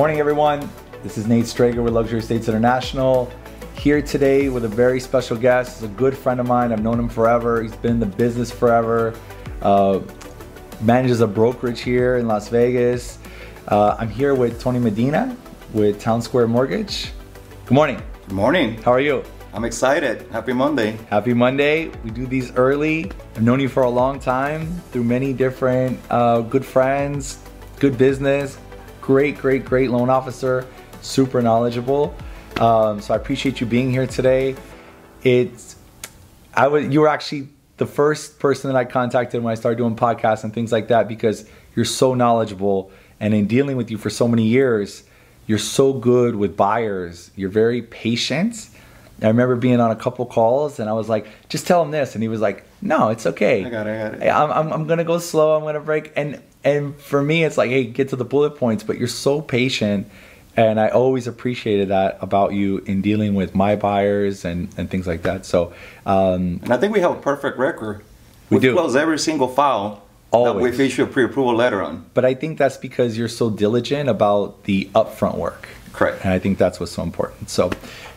Morning, everyone. This is Nate Strager with Luxury Estates International. Here today with a very special guest. He's a good friend of mine. I've known him forever. He's been in the business forever. Manages a brokerage here in Las Vegas. I'm here with Tony Medina with Town Square Mortgage. Good morning. Good morning. How are you? I'm excited. Happy Monday. Happy Monday. We do these early. I've known you for a long time through many different good friends, good business, great loan officer, super knowledgeable. So I appreciate you being here today. You were actually the first person that I contacted when I started doing podcasts and things like that, because you're so knowledgeable, and in dealing with you for so many years, you're so good with buyers. You're very patient. I remember being on a couple calls and I was like, just tell him this. And he was like, no, it's okay. I got it. I'm going to go slow. I'm going to break. And for me, it's like, hey, get to the bullet points, but you're so patient. And I always appreciated that about you in dealing with my buyers and things like that. So, and I think we have a perfect record. We do. We close every single file. Always. That we've issued a pre-approval letter on. But I think that's because you're so diligent about the upfront work. Correct. And I think that's what's so important. So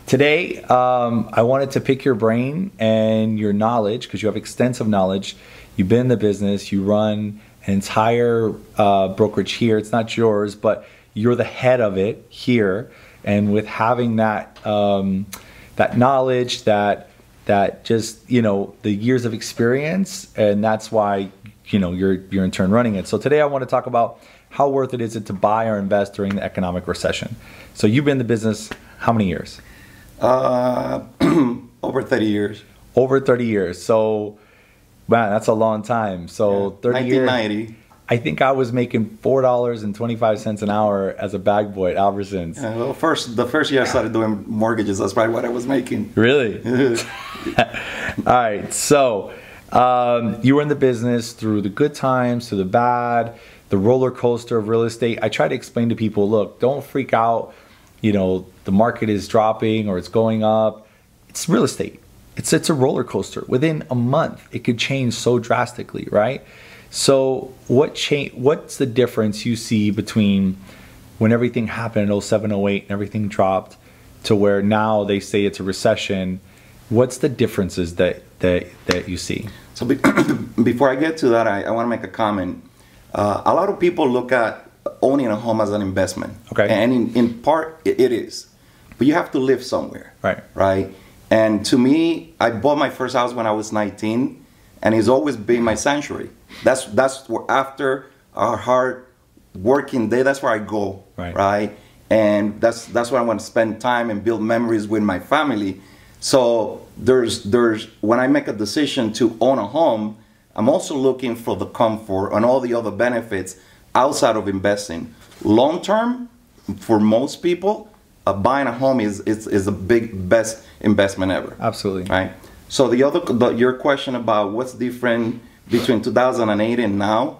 today, I wanted to pick your brain and your knowledge, because you have extensive knowledge. You've been in the business. You run an entire brokerage here. It's not yours, but you're the head of it here. And with having that that knowledge, that just, you know, the years of experience, and that's why, you know, you're in turn running it. So today I want to talk about how worth it is it to buy or invest during the economic recession. So you've been in the business how many years? Over 30 years. Over 30 years. So, man, that's a long time. So yeah, 30 years. 1990. I think I was making $4.25 an hour as a bag boy at Albertsons. Yeah, well, the first year I started doing mortgages, that's probably what I was making. Really? All right. So you were in the business through the good times, through the bad, the roller coaster of real estate. I try to explain to people, look, don't freak out. You know, the market is dropping or it's going up. It's real estate. It's a roller coaster. Within a month, it could change so drastically, right? So what's the difference you see between when everything happened in 07, 08 and everything dropped to where now they say it's a recession? What's the differences that you see? So before I get to that, I want to make a comment. A lot of people look at owning a home as an investment. Okay. And in part, it is. But you have to live somewhere. Right. Right? And to me, I bought my first house when I was 19, and it's always been my sanctuary. That's where, after our hard working day, that's where I go, right? And that's where I want to spend time and build memories with my family. So there's when I make a decision to own a home, I'm also looking for the comfort and all the other benefits outside of investing. Long term, for most people, buying a home is the best investment ever. Absolutely. Right. So your question about what's different between 2008 and now,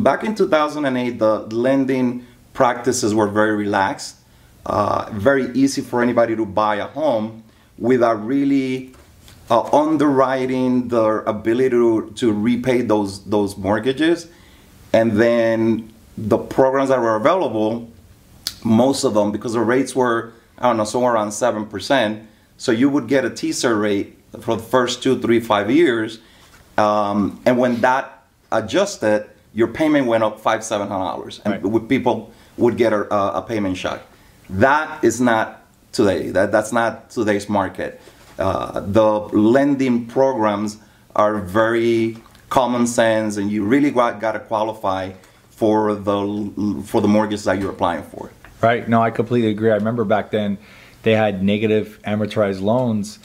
back in 2008, the lending practices were very relaxed, very easy for anybody to buy a home without really underwriting their ability to repay those mortgages. And then the programs that were available, most of them, because the rates were, I don't know, somewhere around 7%, so you would get a teaser rate for the first 2, 3, 5 years. And when that adjusted, your payment went up $500, $700, and people would get a payment shock. That is not today. That's not today's market. The lending programs are very common sense, and you really got to qualify for the mortgage that you're applying for. Right. No, I completely agree. I remember back then they had negative amortized loans,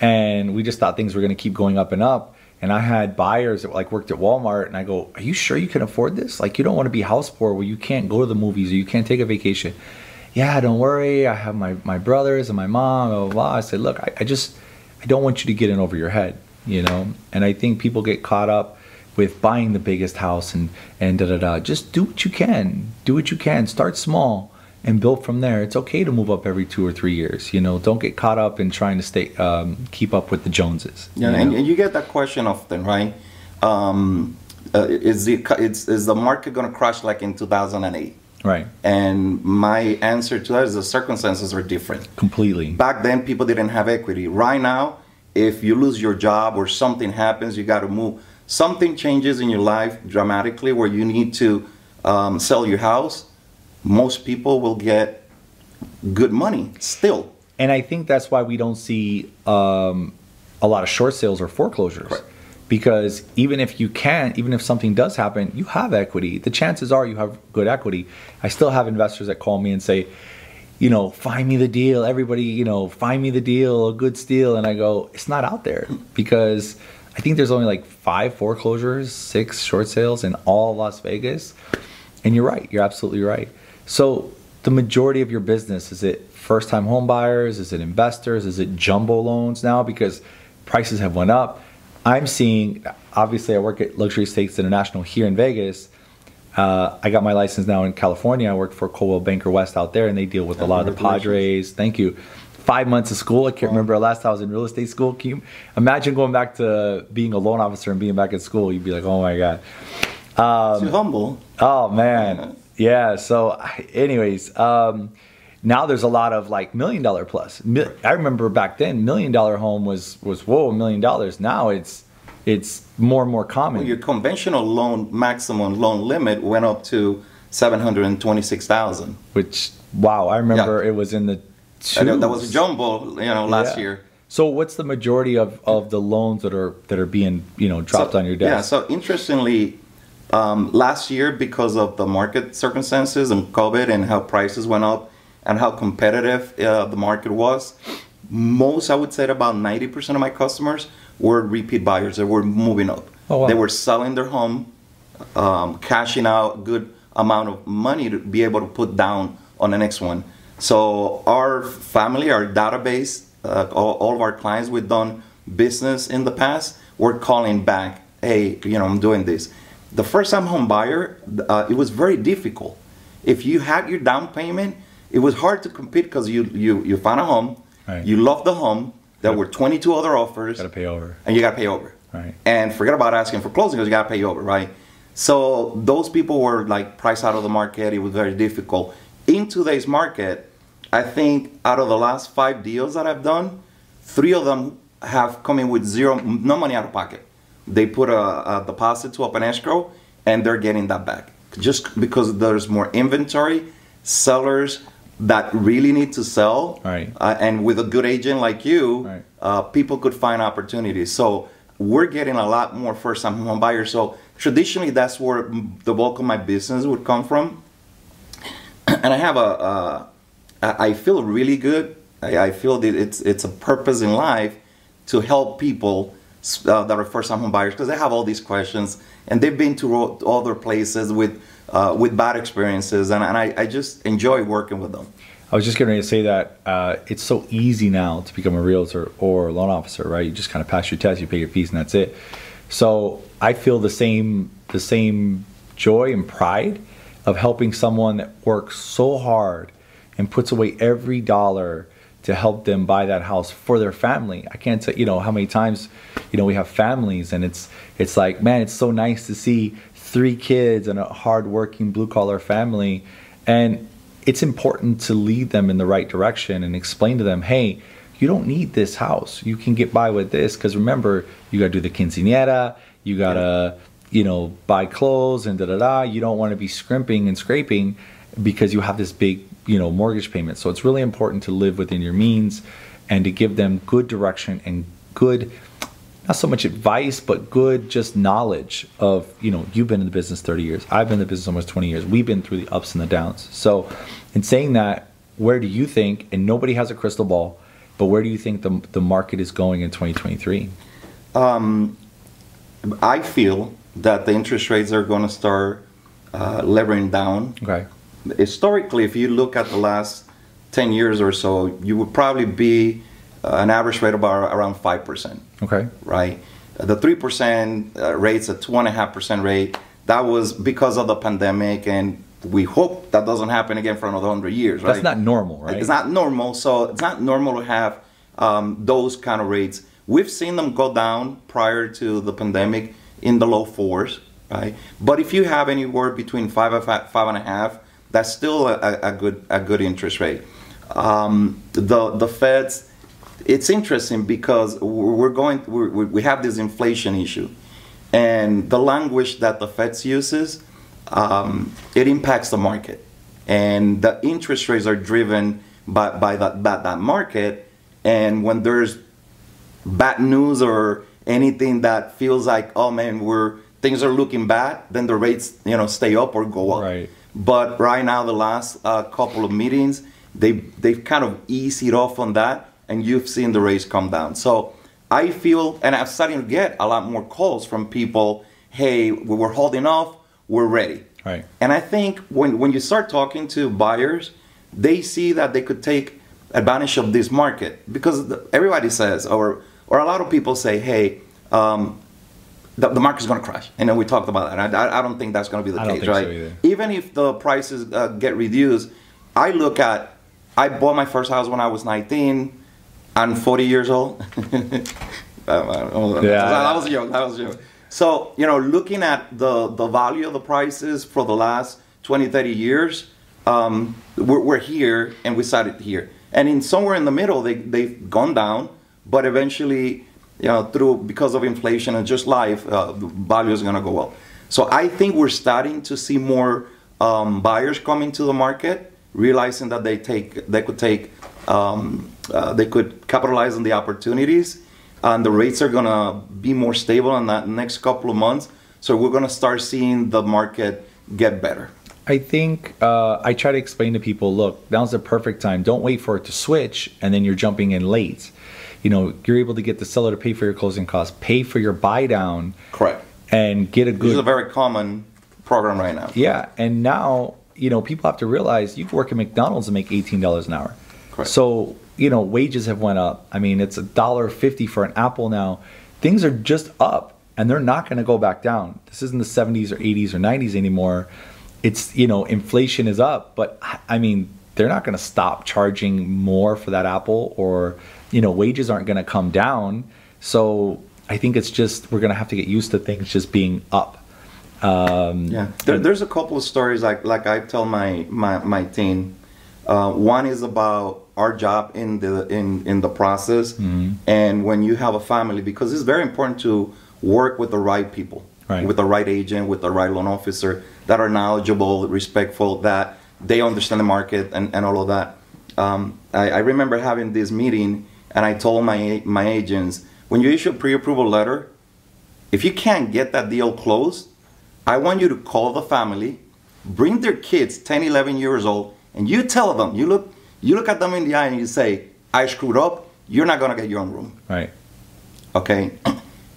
and we just thought things were going to keep going up and up. And I had buyers that like worked at Walmart, and I go, are you sure you can afford this? Like, you don't want to be house poor where you can't go to the movies or you can't take a vacation. Yeah, don't worry. I have my brothers and my mom, blah, blah, blah. I said, look, I don't want you to get in over your head, you know? And I think people get caught up with buying the biggest house and da-da-da. Just do what you can. Do what you can. Start small and build from there. It's okay to move up every 2 or 3 years. You know, don't get caught up in trying to stay keep up with the Joneses. Yeah, and you get that question often, right? Is the market going to crash like in 2008? Right. And my answer to that is the circumstances are different. Completely. Back then, people didn't have equity. Right now, if you lose your job or something happens, you got to move. Something changes in your life dramatically where you need to sell your house. Most people will get good money still. And I think that's why we don't see a lot of short sales or foreclosures. Right. Because even if you can't, even if something does happen, you have equity. The chances are you have good equity. I still have investors that call me and say, you know, find me the deal. Everybody, you know, find me the deal, a good steal. And I go, it's not out there, because I think there's only like 5 foreclosures, 6 short sales in all of Las Vegas. And you're right. You're absolutely right. So the majority of your business, is it first-time home buyers? Is it investors? Is it jumbo loans now? Because prices have went up. I'm seeing, obviously I work at Luxury Estates International here in Vegas. I got my license now in California. I work for Coldwell Banker West out there, and they deal with a lot of the Padres. Thank you. 5 months of school. I can't remember last time I was in real estate school. Can you imagine going back to being a loan officer and being back at school? You'd be like, oh my God. Too humble. Oh man. Yeah. So anyways, now there's a lot of like $1 million plus. I remember back then $1 million home was whoa, $1 million. Now it's more and more common. Well, your conventional loan maximum loan limit went up to $726,000. Which wow, I remember it was in the two. That was a jumbo, you know, last year. So what's the majority of the loans that are being, you know, dropped on your desk? Yeah. So interestingly, last year, because of the market circumstances and COVID and how prices went up and how competitive the market was, most, I would say about 90% of my customers were repeat buyers. They were moving up. Oh, wow. They were selling their home, cashing out a good amount of money to be able to put down on the next one. So our family, our database, all of our clients we've done business in the past, were calling back, hey, you know, I'm doing this. The first-time home buyer, it was very difficult. If you had your down payment, it was hard to compete because you found a home, right. You loved the home. There were 22 other offers. Got to pay over, and you got to pay over. Right. And forget about asking for closing because you got to pay over, right? So those people were like priced out of the market. It was very difficult. In today's market, I think out of the last 5 deals that I've done, 3 of them have come in with no money out of pocket. They put a deposit to open escrow, and they're getting that back. Just because there's more inventory, sellers that really need to sell, right. And with a good agent like you, right. People could find opportunities. So we're getting a lot more first-time home buyers. So traditionally, that's where the bulk of my business would come from. And I have I feel really good. I feel that it's a purpose in life to help people that are first-time home buyers, because they have all these questions and they've been to other places with bad experiences, and I just enjoy working with them. I was just getting ready to say that it's so easy now to become a realtor or a loan officer, right? You just kind of pass your test, you pay your fees, and that's it. So I feel the same joy and pride of helping someone that works so hard and puts away every dollar to help them buy that house for their family. I can't tell you know how many times, you know, we have families, and it's like, man, it's so nice to see 3 kids and a hardworking blue collar family, and it's important to lead them in the right direction and explain to them, hey, you don't need this house. You can get by with this, because remember, you gotta do the quinceañera, you gotta, you know, buy clothes and You don't want to be scrimping and scraping because you have this big, you know, mortgage payment. So it's really important to live within your means and to give them good direction and good, not so much advice, but good just knowledge of, you know, you've been in the business 30 years. I've been in the business almost 20 years. We've been through the ups and the downs. So in saying that, where do you think, and nobody has a crystal ball, but where do you think the market is going in 2023? I feel that the interest rates are going to start levering down. Okay. Historically, if you look at the last 10 years or so, you would probably be an average rate of around 5%. Okay. Right? The 3% rates, a 2.5% rate, that was because of the pandemic, and we hope that doesn't happen again for another 100 years, right? That's not normal, right? It's not normal. So it's not normal to have those kind of rates. We've seen them go down prior to the pandemic in the low 4s, right? But if you have anywhere between 5 and 5.5, That's still a good interest rate. The Feds, it's interesting because we have this inflation issue, and the language that the Feds uses, it impacts the market, and the interest rates are driven by that market. And when there's bad news or anything that feels like, oh man, things are looking bad, then the rates stay up or go up. Right. But right now, the last couple of meetings, they've kind of eased it off on that, and you've seen the rates come down. So I feel, and I'm starting to get a lot more calls from people, hey, we were holding off, we're ready. Right. And I think when you start talking to buyers, they see that they could take advantage of this market, because everybody says, or a lot of people say, hey, the market's going to crash. And then we talked about that. I don't think that's going to be the case, right? So even if the prices get reduced, I bought my first house when I was 19. I'm 40 years old. I was young. So, looking at the value of the prices for the last 20, 30 years, we're here and we started here. And somewhere in the middle, they've gone down, but eventually, because of inflation and just life, the value is going to go up. So I think we're starting to see more buyers coming to the market, realizing that they could capitalize on the opportunities, and the rates are going to be more stable in the next couple of months. So we're going to start seeing the market get better. I think I try to explain to people, look, now's the perfect time. Don't wait for it to switch, and then you're jumping in late. You're able to get the seller to pay for your closing costs, pay for your buy down. Correct. And get a good... This is a very common program right now. Yeah. And now, people have to realize you can work at McDonald's and make $18 an hour. Correct. So, wages have went up. I mean, it's $1.50 for an apple now. Things are just up, and they're not going to go back down. This isn't the 70s or 80s or 90s anymore. It's, inflation is up, but I mean, they're not going to stop charging more for that apple, or, wages aren't going to come down. So I think it's just, we're going to have to get used to things just being up. Yeah. There's a couple of stories like I tell my team. One is about our job in the process. Mm-hmm. And when you have a family, because it's very important to work with the right people. Right. With the right agent, with the right loan officer, that are knowledgeable, respectful, that they understand the market and all of that. I remember having this meeting, and I told my agents, when you issue a pre-approval letter, if you can't get that deal closed, I want you to call the family, bring their kids, 10, 11 years old, and you tell them, you look at them in the eye and you say, I screwed up, you're not going to get your own room. Right. Okay.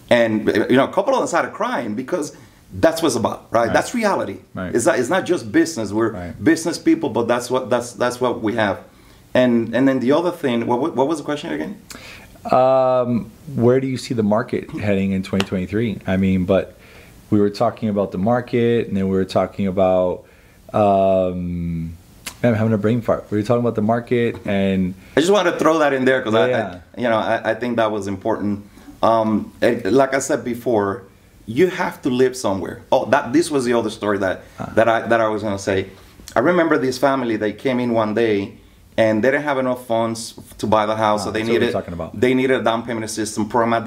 And a couple of them started crying, because that's what's about, right? That's reality. Right. It's not just business. We're business people, but that's what we have. And then the other thing, what was the question again? Where do you see the market heading in 2023? I mean, but we were talking about the market, and then we were talking about I'm having a brain fart. We were talking about the market, and I just wanted to throw that in there because I think that was important. Like I said before, you have to live somewhere. This was the other story that I was going to say. I remember this family, they came in one day and they didn't have enough funds to buy the house. So they needed a down payment assistance program.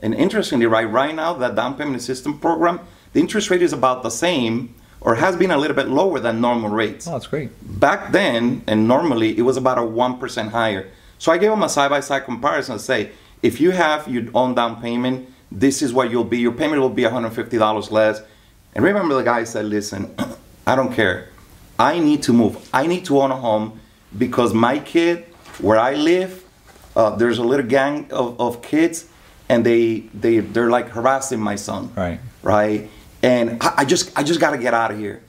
And interestingly, right now, that down payment assistance program, the interest rate is about the same, or has been a little bit lower than normal rates. Oh, that's great. Back then, and normally, it was about a 1% higher. So I gave them a side-by-side comparison and say, if you have your own down payment, this is what you'll be. Your payment will be $150 less. And remember, the guy said, listen, I don't care. I need to move. I need to own a home, because my kid, where I live, there's a little gang of kids, and they're like harassing my son. Right. Right. And I just got to get out of here.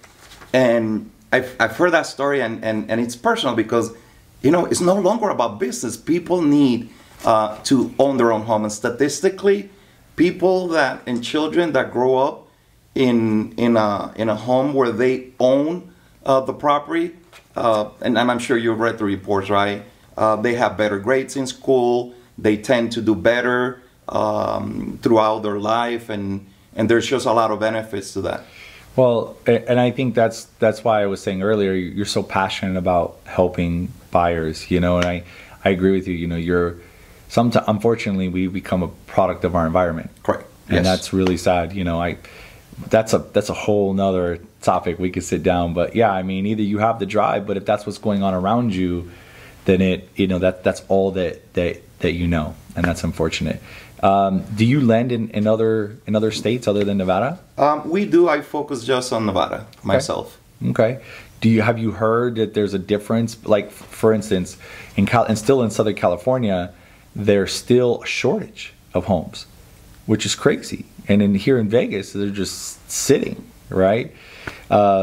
And I've heard that story, and it's personal, because, it's no longer about business. People need to own their own home. And statistically, people children that grow up in a home where they own the property, and I'm sure you've read the reports, right? They have better grades in school. They tend to do better throughout their life, and there's just a lot of benefits to that. Well, and I think that's why I was saying earlier, you're so passionate about helping buyers, you know, and I agree with you, you know, sometimes, unfortunately, we become a product of our environment. Correct. And yes. That's really sad. You know, that's a whole nother topic we could sit down, but yeah, I mean, either you have the drive, but if that's what's going on around you, then that's all that you know, and that's unfortunate. Do you lend in other states other than Nevada? We do. I focus just on Nevada myself. Okay. Have you heard that there's a difference? Like, for instance, still in Southern California, there's still a shortage of homes, which is crazy. And here in Vegas, they're just sitting, right?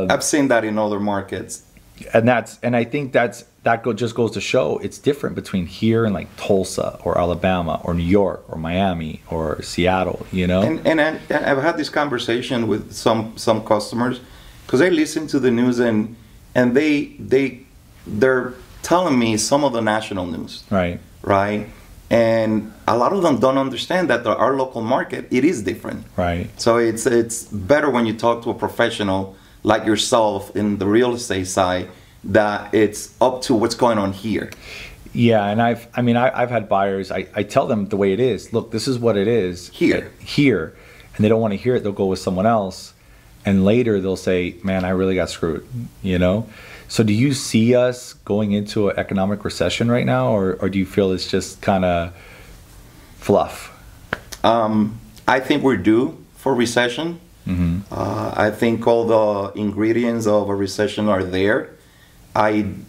I've seen that in other markets. And I think that just goes to show it's different between here and like Tulsa or Alabama or New York or Miami or Seattle, you know? And I've had this conversation with some customers because they listen to the news and they're telling me some of the national news. Right. Right. And a lot of them don't understand that our local market, it is different. Right. So it's better when you talk to a professional like yourself in the real estate side, that it's up to what's going on here. Yeah, and I've had buyers, I tell them the way it is, look, this is what it is. Here. And they don't want to hear it, they'll go with someone else. And later they'll say, man, I really got screwed, you know? So do you see us going into an economic recession right now, or do you feel it's just kind of fluff? I think we're due for recession. Mm-hmm. I think all the ingredients of a recession are there. I'm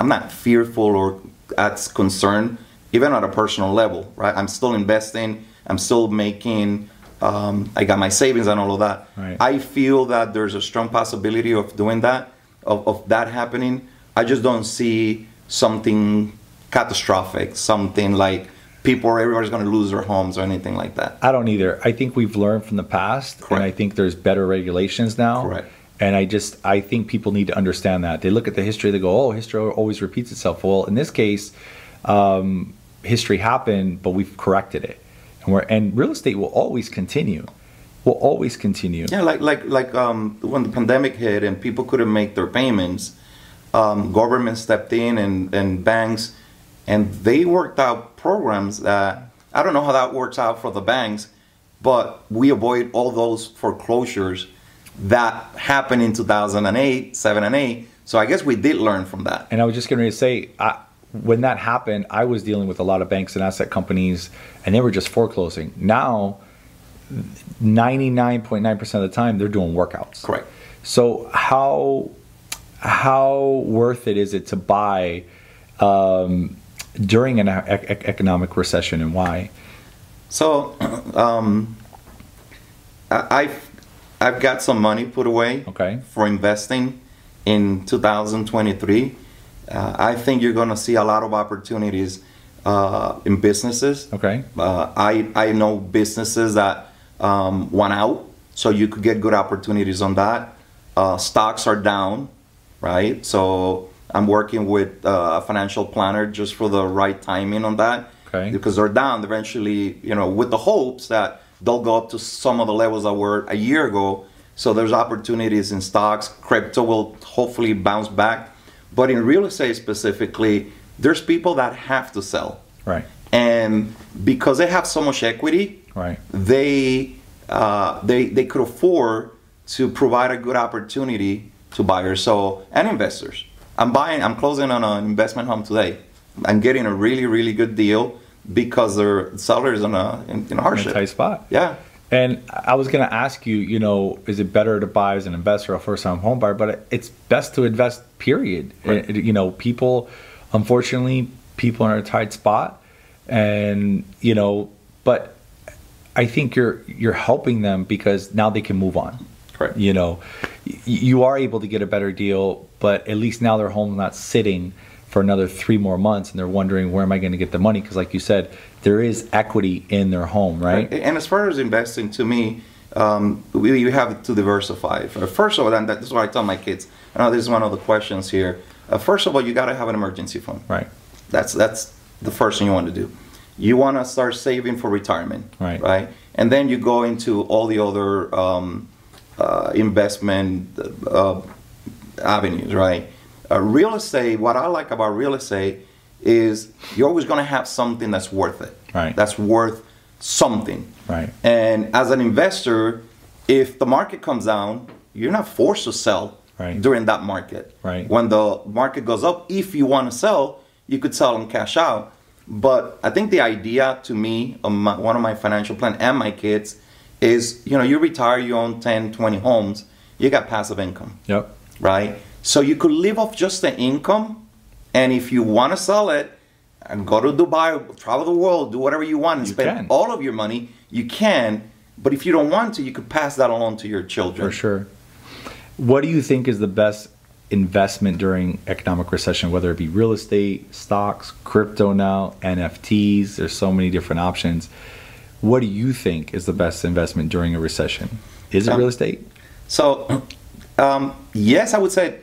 not fearful or as concerned, even on a personal level, right? I'm still investing. I'm still making, I got my savings and all of that. Right. I feel that there's a strong possibility of doing that, of that happening. I just don't see something catastrophic, something like everybody's going to lose their homes or anything like that. I don't either. I think we've learned from the past. Correct. And I think there's better regulations now. Correct. And I think people need to understand that. They look at the history, they go, oh, history always repeats itself. Well, in this case, history happened, but we've corrected it. And real estate will always continue. Yeah, like when the pandemic hit and people couldn't make their payments, government stepped in and banks, and they worked out programs that, I don't know how that works out for the banks, but we avoid all those foreclosures that happened in 2008, 7 and 8. So I guess we did learn from that. And I was just going to say, when that happened, I was dealing with a lot of banks and asset companies, and they were just foreclosing. Now, 99.9% of the time, they're doing workouts. Correct. So how worth it is it to buy during an economic recession, and why? So, I've got some money put away for investing in 2023. I think you're going to see a lot of opportunities in businesses. Okay. I know businesses that went out, so you could get good opportunities on that. Stocks are down, right? So I'm working with a financial planner just for the right timing on that. Okay. Because they're down eventually, you know, with the hopes that they'll go up to some of the levels that were a year ago. So there's opportunities in stocks. Crypto will hopefully bounce back. But in real estate specifically, there's people that have to sell. Right. And because they have so much equity, right, they could afford to provide a good opportunity to buyers and investors. I'm closing on an investment home today. I'm getting a really, really good deal because their seller is in a hardship. In a tight spot. Yeah. And I was going to ask you, you know, is it better to buy as an investor or a first-time home buyer? But it's best to invest, period. Right. You know, unfortunately, people are in a tight spot. And, you know, but I think you're helping them because now they can move on. Right. You know, you are able to get a better deal, but at least now their home's not sitting for another 3 more months, and they're wondering, where am I going to get the money? Because, like you said, there is equity in their home, right? And as far as investing, to me, you have to diversify. First of all, and that's what I tell my kids. I know this is one of the questions here. First of all, you got to have an emergency fund. Right. That's the first thing you want to do. You want to start saving for retirement. Right. Right. And then you go into all the other investment avenues, right? Real estate, what I like about real estate is you're always going to have something that's worth it. Right. That's worth something. Right. And as an investor, if the market comes down, you're not forced to sell right. during that market. Right. When the market goes up, if you want to sell, you could sell and cash out. But I think the idea to me, one of my financial plan and my kids is, you know, you retire, you own 10, 20 homes, you got passive income. Yep. Right. So you could live off just the income. And if you want to sell it and go to Dubai, travel the world, do whatever you want and spend all of your money, you can. But if you don't want to, you could pass that along to your children. For sure. What do you think is the best investment during economic recession, whether it be real estate, stocks, crypto now, NFTs? There's so many different options. What do you think is the best investment during a recession? Is it real estate? So, yes, I would say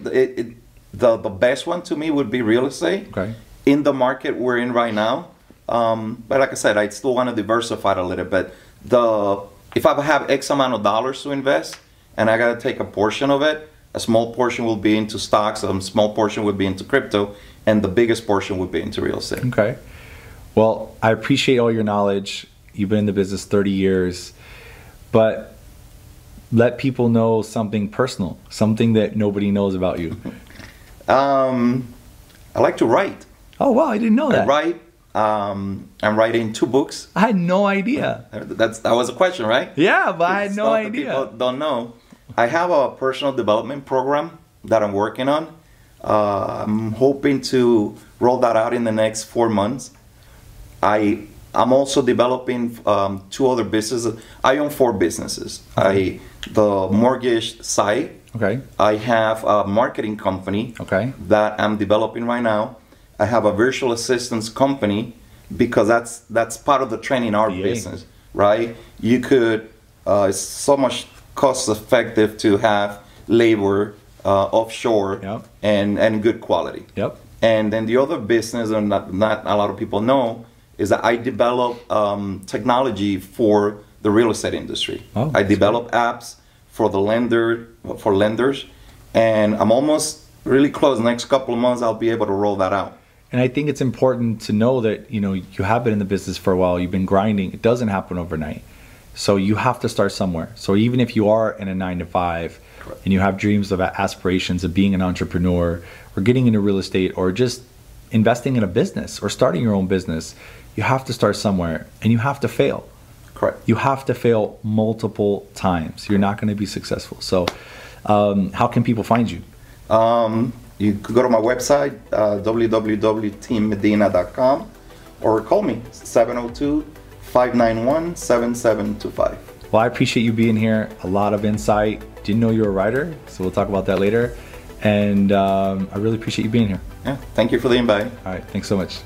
the best one to me would be real estate. Okay. In the market we're in right now. But like I said, I still want to diversify it a little bit. If I have X amount of dollars to invest and I got to take a portion of it, a small portion will be into stocks, a small portion will be into crypto, and the biggest portion will be into real estate. Okay. Well, I appreciate all your knowledge. You've been in the business 30 years, but let people know something personal, something that nobody knows about you. I like to write. Oh, wow. I didn't know that. I write. I'm writing 2 books. I had no idea. That was a question, right? Yeah, but I had no idea. People don't know. I have a personal development program that I'm working on. I'm hoping to roll that out in the next 4 months. I'm also developing 2 other businesses. I own 4 businesses. Okay. The mortgage site. Okay. I have a marketing company. Okay. That I'm developing right now. I have a virtual assistance company because that's part of the trend in our business, right? You could, it's so much cost effective to have labor offshore. Yep. and good quality. Yep. And then the other business, and not a lot of people know, is that I develop technology for the real estate industry. Oh, I develop apps for lenders, and I'm almost really close. Next couple of months, I'll be able to roll that out. And I think it's important to know that, you know, you have been in the business for a while. You've been grinding. It doesn't happen overnight. So you have to start somewhere. So even if you are in a 9-to-5 Correct. And you have dreams of aspirations of being an entrepreneur or getting into real estate or just investing in a business or starting your own business, you have to start somewhere and you have to fail. Correct. You have to fail multiple times. You're not going to be successful. So how can people find you? You could go to my website, www.teammedina.com, or call me, 702-591-7725. Well, I appreciate you being here. A lot of insight. Didn't know you were a writer, so we'll talk about that later. And I really appreciate you being here. Yeah, thank you for the invite. All right, thanks so much.